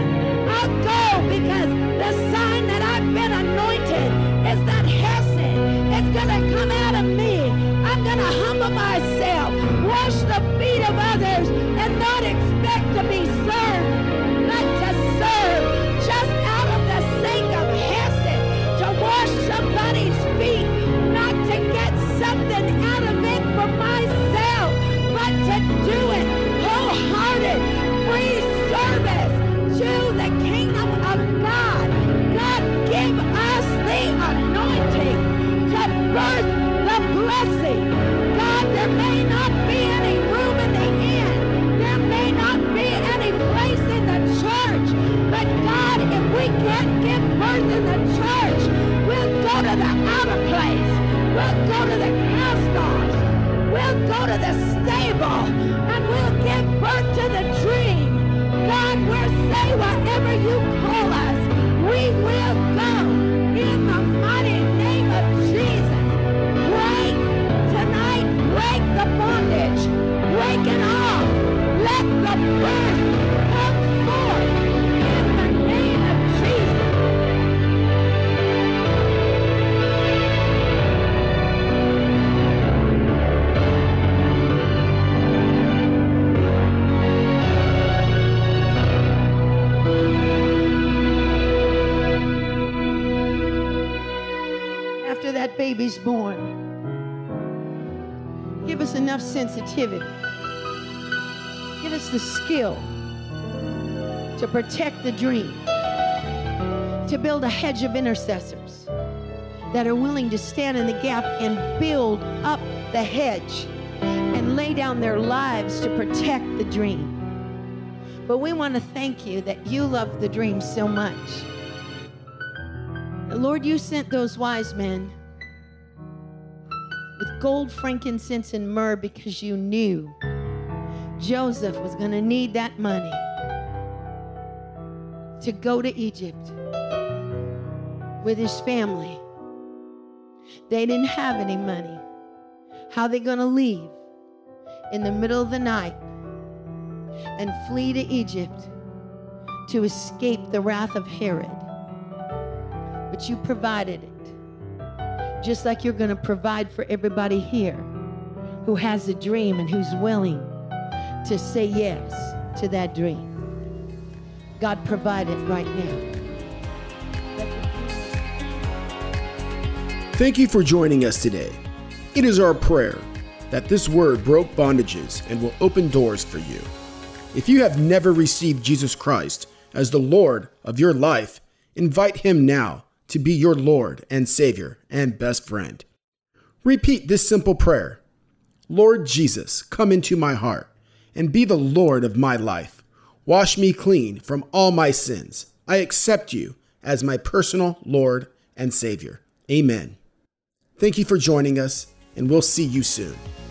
I'll go because the sign that I've been anointed is that Hesed. It's going to come out of me. I'm going to humble myself, wash the feet of others, and not expect to be served, but to serve just out of the sake of Hesed, to wash somebody's feet, not to get something out of it for myself, but to do it wholehearted. Free service to the kingdom of God. God, give us the anointing to birth the blessing. God, there may not be any room in the inn. There may not be any place in the church. But God, if we can't give birth in the church, we'll go to the outer place. We'll go to the cast-offs. We'll go to the stable, and we'll give birth to the dream. God, we'll say whatever you call us. We will go in the mighty name of Jesus. Break tonight, break the bondage. Break it off. Let the birth come forth in the name of Jesus. after that baby's born. Give us enough sensitivity. Give us the skill to protect the dream, to build a hedge of intercessors that are willing to stand in the gap and build up the hedge and lay down their lives to protect the dream. But we want to thank you that you love the dream so much. Lord, you sent those wise men with gold, frankincense, and myrrh because you knew Joseph was going to need that money to go to Egypt with his family. They didn't have any money. How are they going to leave in the middle of the night and flee to Egypt to escape the wrath of Herod? But you provided it, just like you're going to provide for everybody here who has a dream and who's willing to say yes to that dream. God, provide it right now. Thank you for joining us today. It is our prayer that this word broke bondages and will open doors for you. If you have never received Jesus Christ as the Lord of your life, invite him now to be your Lord and Savior and best friend. Repeat this simple prayer. Lord Jesus, come into my heart and be the Lord of my life. Wash me clean from all my sins. I accept you as my personal Lord and Savior. Amen. Thank you for joining us, and we'll see you soon.